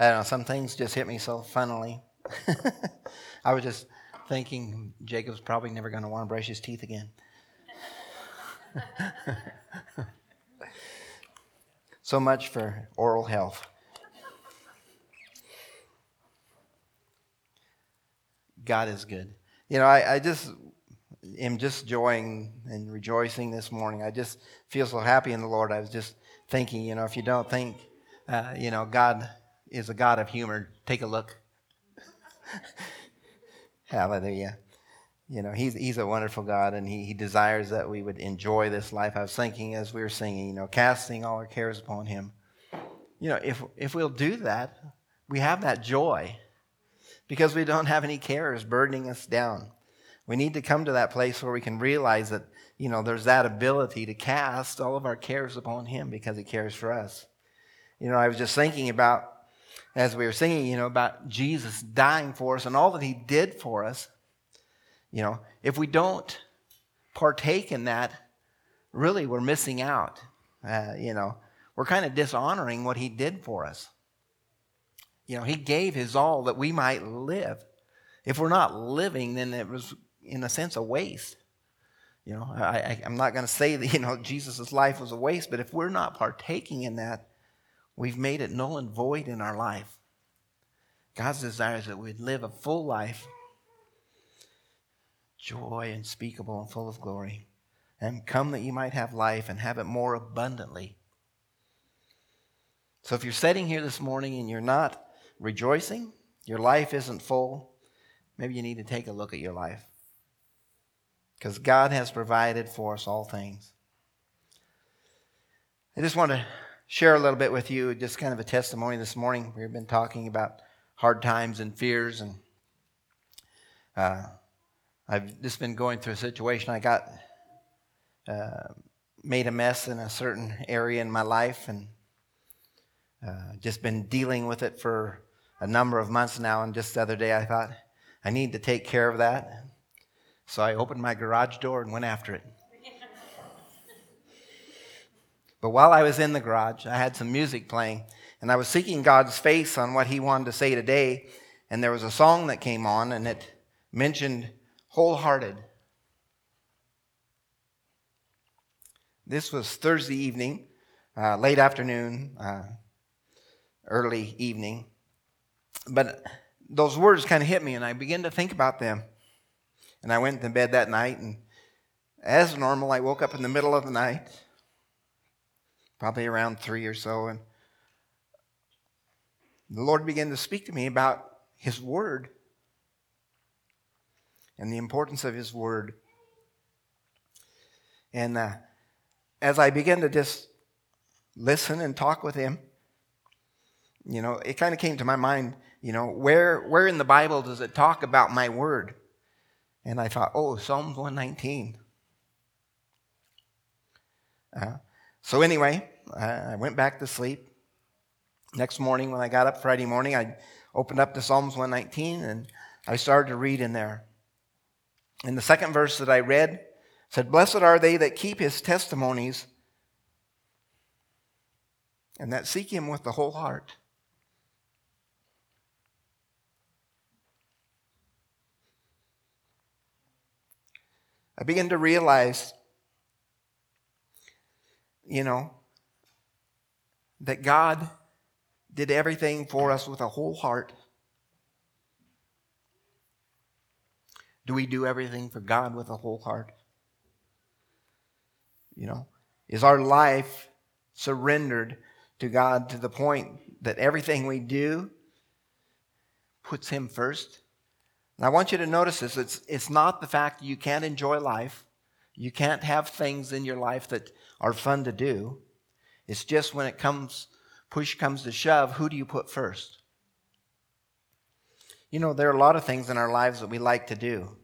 I don't know, some things just hit me so funnily. I was just thinking Jacob's probably never going to want to brush his teeth again. So much for oral health. God is good. You know, I just am just joying and rejoicing this morning. I just feel so happy in the Lord. I was just thinking, you know, if you don't think, God is a God of humor, take a look. Hallelujah. You know, he's a wonderful God, and he desires that we would enjoy this life. I was thinking as we were singing, you know, casting all our cares upon him. You know, if we'll do that, we have that joy because we don't have any cares burdening us down. We need to come to that place where we can realize that, you know, there's that ability to cast all of our cares upon him because he cares for us. You know, I was just thinking about, as we were singing, you know, about Jesus dying for us and all that he did for us. You know, if we don't partake in that, really we're missing out. You know, we're kind of dishonoring what he did for us. You know, he gave his all that we might live. If we're not living, then it was, in a sense, a waste. You know, I'm not going to say that, you know, Jesus' life was a waste, but if we're not partaking in that, we've made it null and void in our life. God's desire is that we'd live a full life, joy unspeakable and full of glory, and come that you might have life and have it more abundantly. So if you're sitting here this morning and you're not rejoicing, your life isn't full, maybe you need to take a look at your life, because God has provided for us all things. I just want to share a little bit with you, just kind of a testimony this morning. We've been talking about hard times and fears, and I've just been going through a situation. I got made a mess in a certain area in my life, and just been dealing with it for a number of months now. And just the other day I thought, I need to take care of that. So I opened my garage door and went after it. But while I was in the garage, I had some music playing, and I was seeking God's face on what he wanted to say today. And there was a song that came on, and it mentioned wholehearted. This was Thursday evening, late afternoon, early evening. But those words kind of hit me, and I began to think about them. And I went to bed that night, and as normal, I woke up in the middle of the night, probably around 3 or so, and the Lord began to speak to me about his word and the importance of his word. And as I began to just listen and talk with him, you know, it kind of came to my mind, you know, where in the Bible does it talk about my word? And I thought, oh, Psalms 119. So anyway, I went back to sleep. Next morning when I got up Friday morning, I opened up to Psalms 119 and I started to read in there. And the second verse that I read said, "Blessed are they that keep his testimonies and that seek him with the whole heart." I began to realize, you know, that God did everything for us with a whole heart. Do we do everything for God with a whole heart? You know, is our life surrendered to God to the point that everything we do puts him first? And I want you to notice this. It's not the fact that you can't enjoy life. You can't have things in your life that are fun to do. It's just when it comes, push comes to shove, who do you put first? You know, there are a lot of things in our lives that we like to do.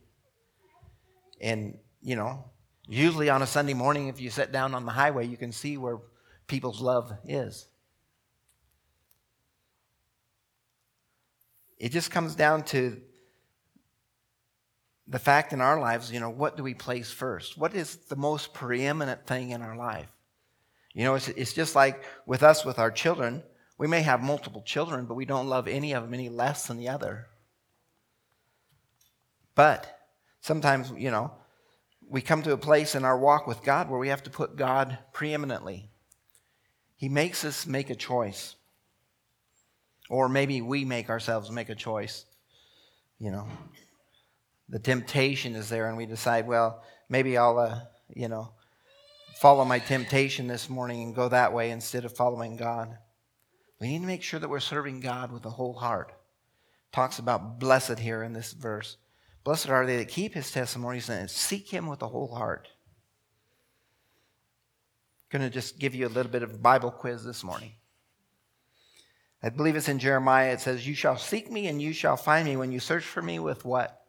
And, you know, usually on a Sunday morning, if you sit down on the highway, you can see where people's love is. It just comes down to the fact in our lives, you know, what do we place first? What is the most preeminent thing in our life? You know, it's just like with us, with our children, We may have multiple children, but we don't love any of them any less than the other. But sometimes, we come to a place in our walk with God where we have to put God preeminently. He makes us make a choice. Or maybe we make ourselves make a choice. The temptation is there and we decide, well, maybe I'll, follow my temptation this morning and go that way instead of following God. We need to make sure that we're serving God with a whole heart. Talks about blessed here in this verse. Blessed are they that keep his testimonies and seek him with a whole heart. I'm going to just give you a little bit of a Bible quiz this morning. I believe it's in Jeremiah. It says, you shall seek me and you shall find me when you search for me with what?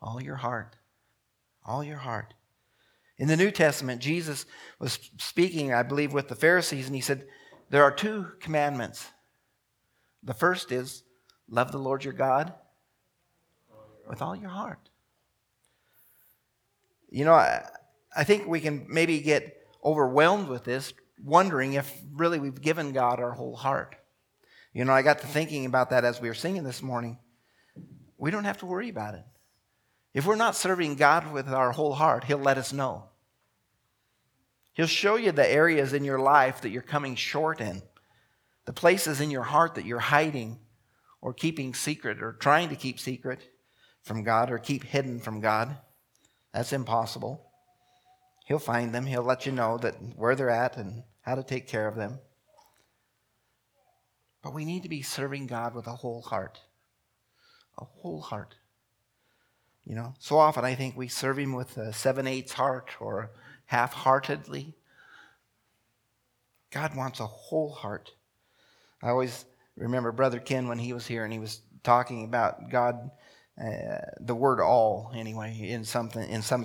All your heart. All your heart. In the New Testament, Jesus was speaking, I believe, with the Pharisees, and he said, there are two commandments. The first is, love the Lord your God with all your heart. I think we can maybe get overwhelmed with this, wondering if really we've given God our whole heart. I got to thinking about that as we were singing this morning. We don't have to worry about it. If we're not serving God with our whole heart, he'll let us know. He'll show you the areas in your life that you're coming short in, the places in your heart that you're hiding or keeping secret or trying to keep secret from God or keep hidden from God. That's impossible. He'll find them. He'll let you know that where they're at and how to take care of them. But we need to be serving God with a whole heart. A whole heart. So often I think we serve him with a 7/8 heart or half-heartedly. God wants a whole heart. I always remember Brother Ken when he was here and he was talking about God, the word all anyway, in some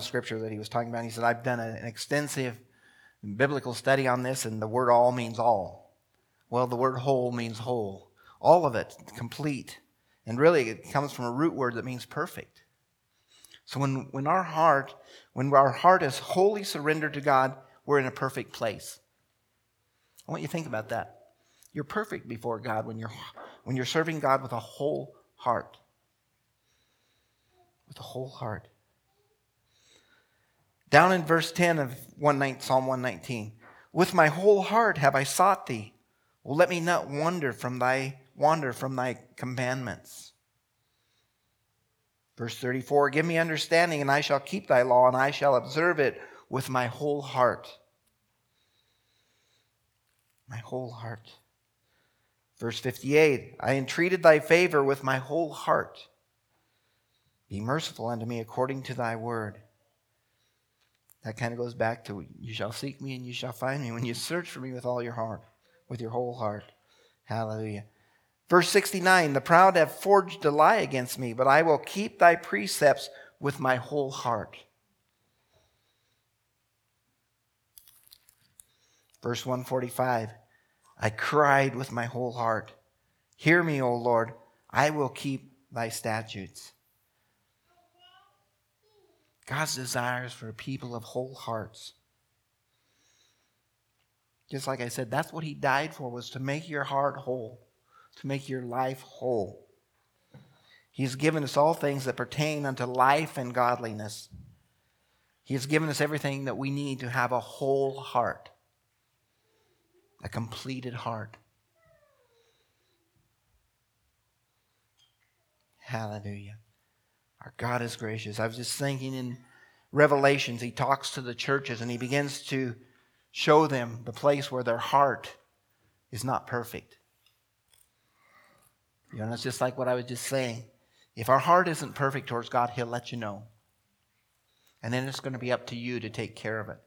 scripture that he was talking about. He said, I've done an extensive biblical study on this and the word all means all. Well, the word whole means whole. All of it, complete. And really it comes from a root word that means perfect. So when our heart is wholly surrendered to God, we're in a perfect place. I want you to think about that. You're perfect before God when you're serving God with a whole heart. With a whole heart. Down in verse 10 of Psalm 119, with my whole heart have I sought thee. Well, let me not wander from thy commandments. Verse 34, give me understanding, and I shall keep thy law, and I shall observe it with my whole heart. My whole heart. Verse 58, I entreated thy favor with my whole heart. Be merciful unto me according to thy word. That kind of goes back to, you shall seek me and you shall find me when you search for me with all your heart, with your whole heart. Hallelujah. Verse 69, the proud have forged a lie against me, but I will keep thy precepts with my whole heart. Verse 145, I cried with my whole heart. Hear me, O Lord, I will keep thy statutes. God's desires for a people of whole hearts. Just like I said, that's what he died for, was to make your heart whole. To make your life whole. He's given us all things that pertain unto life and godliness. He has given us everything that we need to have a whole heart, a completed heart. Hallelujah. Our God is gracious. I was just thinking in Revelations, he talks to the churches and he begins to show them the place where their heart is not perfect. It's just like what I was just saying. If our heart isn't perfect towards God, he'll let you know. And then it's going to be up to you to take care of it.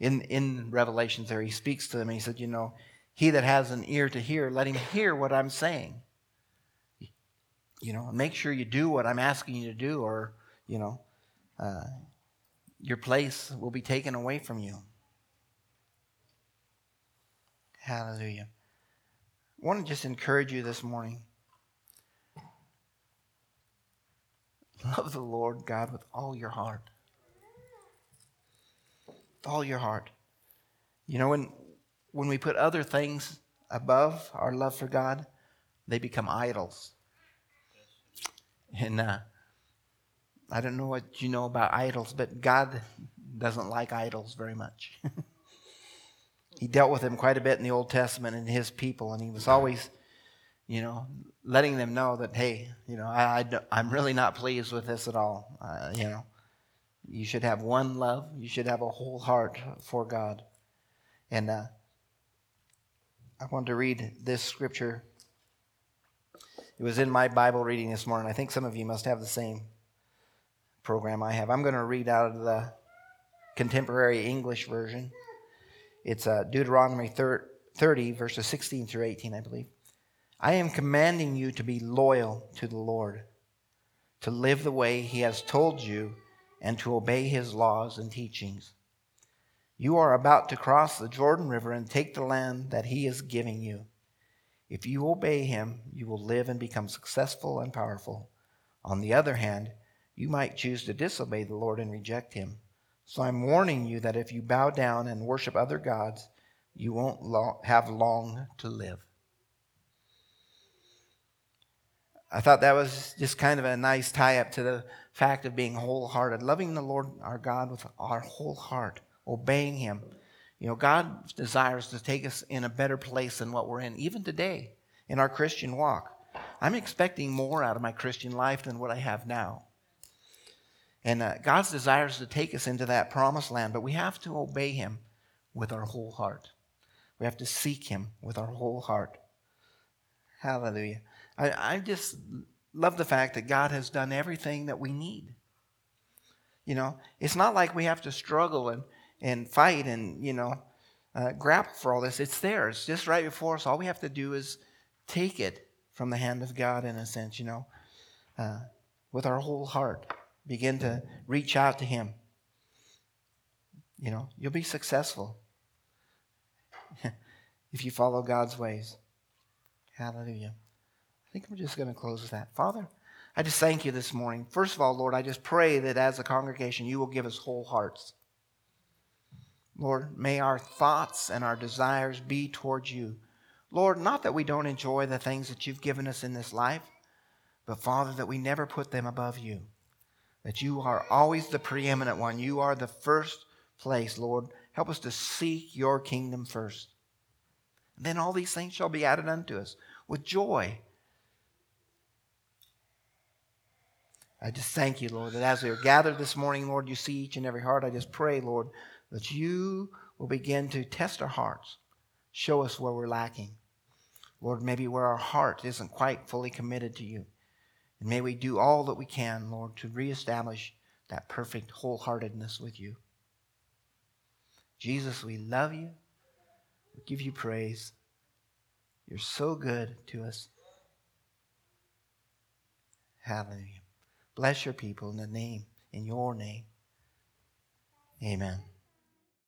In Revelations there, he speaks to them. He said, he that has an ear to hear, let him hear what I'm saying. Make sure you do what I'm asking you to do or, your place will be taken away from you. Hallelujah. I want to just encourage you this morning. Love the Lord God with all your heart. With all your heart. When we put other things above our love for God, they become idols. And I don't know what you know about idols, but God doesn't like idols very much. He dealt with them quite a bit in the Old Testament and his people, and he was always, letting them know that, hey, I'm really not pleased with this at all. You should have one love. You should have a whole heart for God. And I wanted to read this scripture. It was in my Bible reading this morning. I think some of you must have the same program I have. I'm going to read out of the Contemporary English Version. It's Deuteronomy 30, verses 16 through 18, I believe. I am commanding you to be loyal to the Lord, to live the way he has told you, and to obey his laws and teachings. You are about to cross the Jordan River and take the land that he is giving you. If you obey him, you will live and become successful and powerful. On the other hand, you might choose to disobey the Lord and reject him. So I'm warning you that if you bow down and worship other gods, you won't have long to live. I thought that was just kind of a nice tie-up to the fact of being wholehearted, loving the Lord our God with our whole heart, obeying him. God desires to take us in a better place than what we're in, even today, in our Christian walk. I'm expecting more out of my Christian life than what I have now. And God's desire is to take us into that promised land, but we have to obey him with our whole heart. We have to seek him with our whole heart. Hallelujah. I just love the fact that God has done everything that we need. It's not like we have to struggle and fight and, grapple for all this. It's there. It's just right before us. All we have to do is take it from the hand of God, in a sense, with our whole heart. Begin to reach out to him. You'll be successful if you follow God's ways. Hallelujah. I think we're just going to close with that. Father, I just thank you this morning. First of all, Lord, I just pray that as a congregation, you will give us whole hearts. Lord, may our thoughts and our desires be towards you. Lord, not that we don't enjoy the things that you've given us in this life, but Father, that we never put them above you. That you are always the preeminent one. You are the first place, Lord. Help us to seek your kingdom first. And then all these things shall be added unto us with joy. I just thank you, Lord, that as we are gathered this morning, Lord, you see each and every heart. I just pray, Lord, that you will begin to test our hearts. Show us where we're lacking. Lord, maybe where our heart isn't quite fully committed to you. And may we do all that we can, Lord, to reestablish that perfect wholeheartedness with you. Jesus, we love you. We give you praise. You're so good to us. Hallelujah. Bless your people in your name. Amen.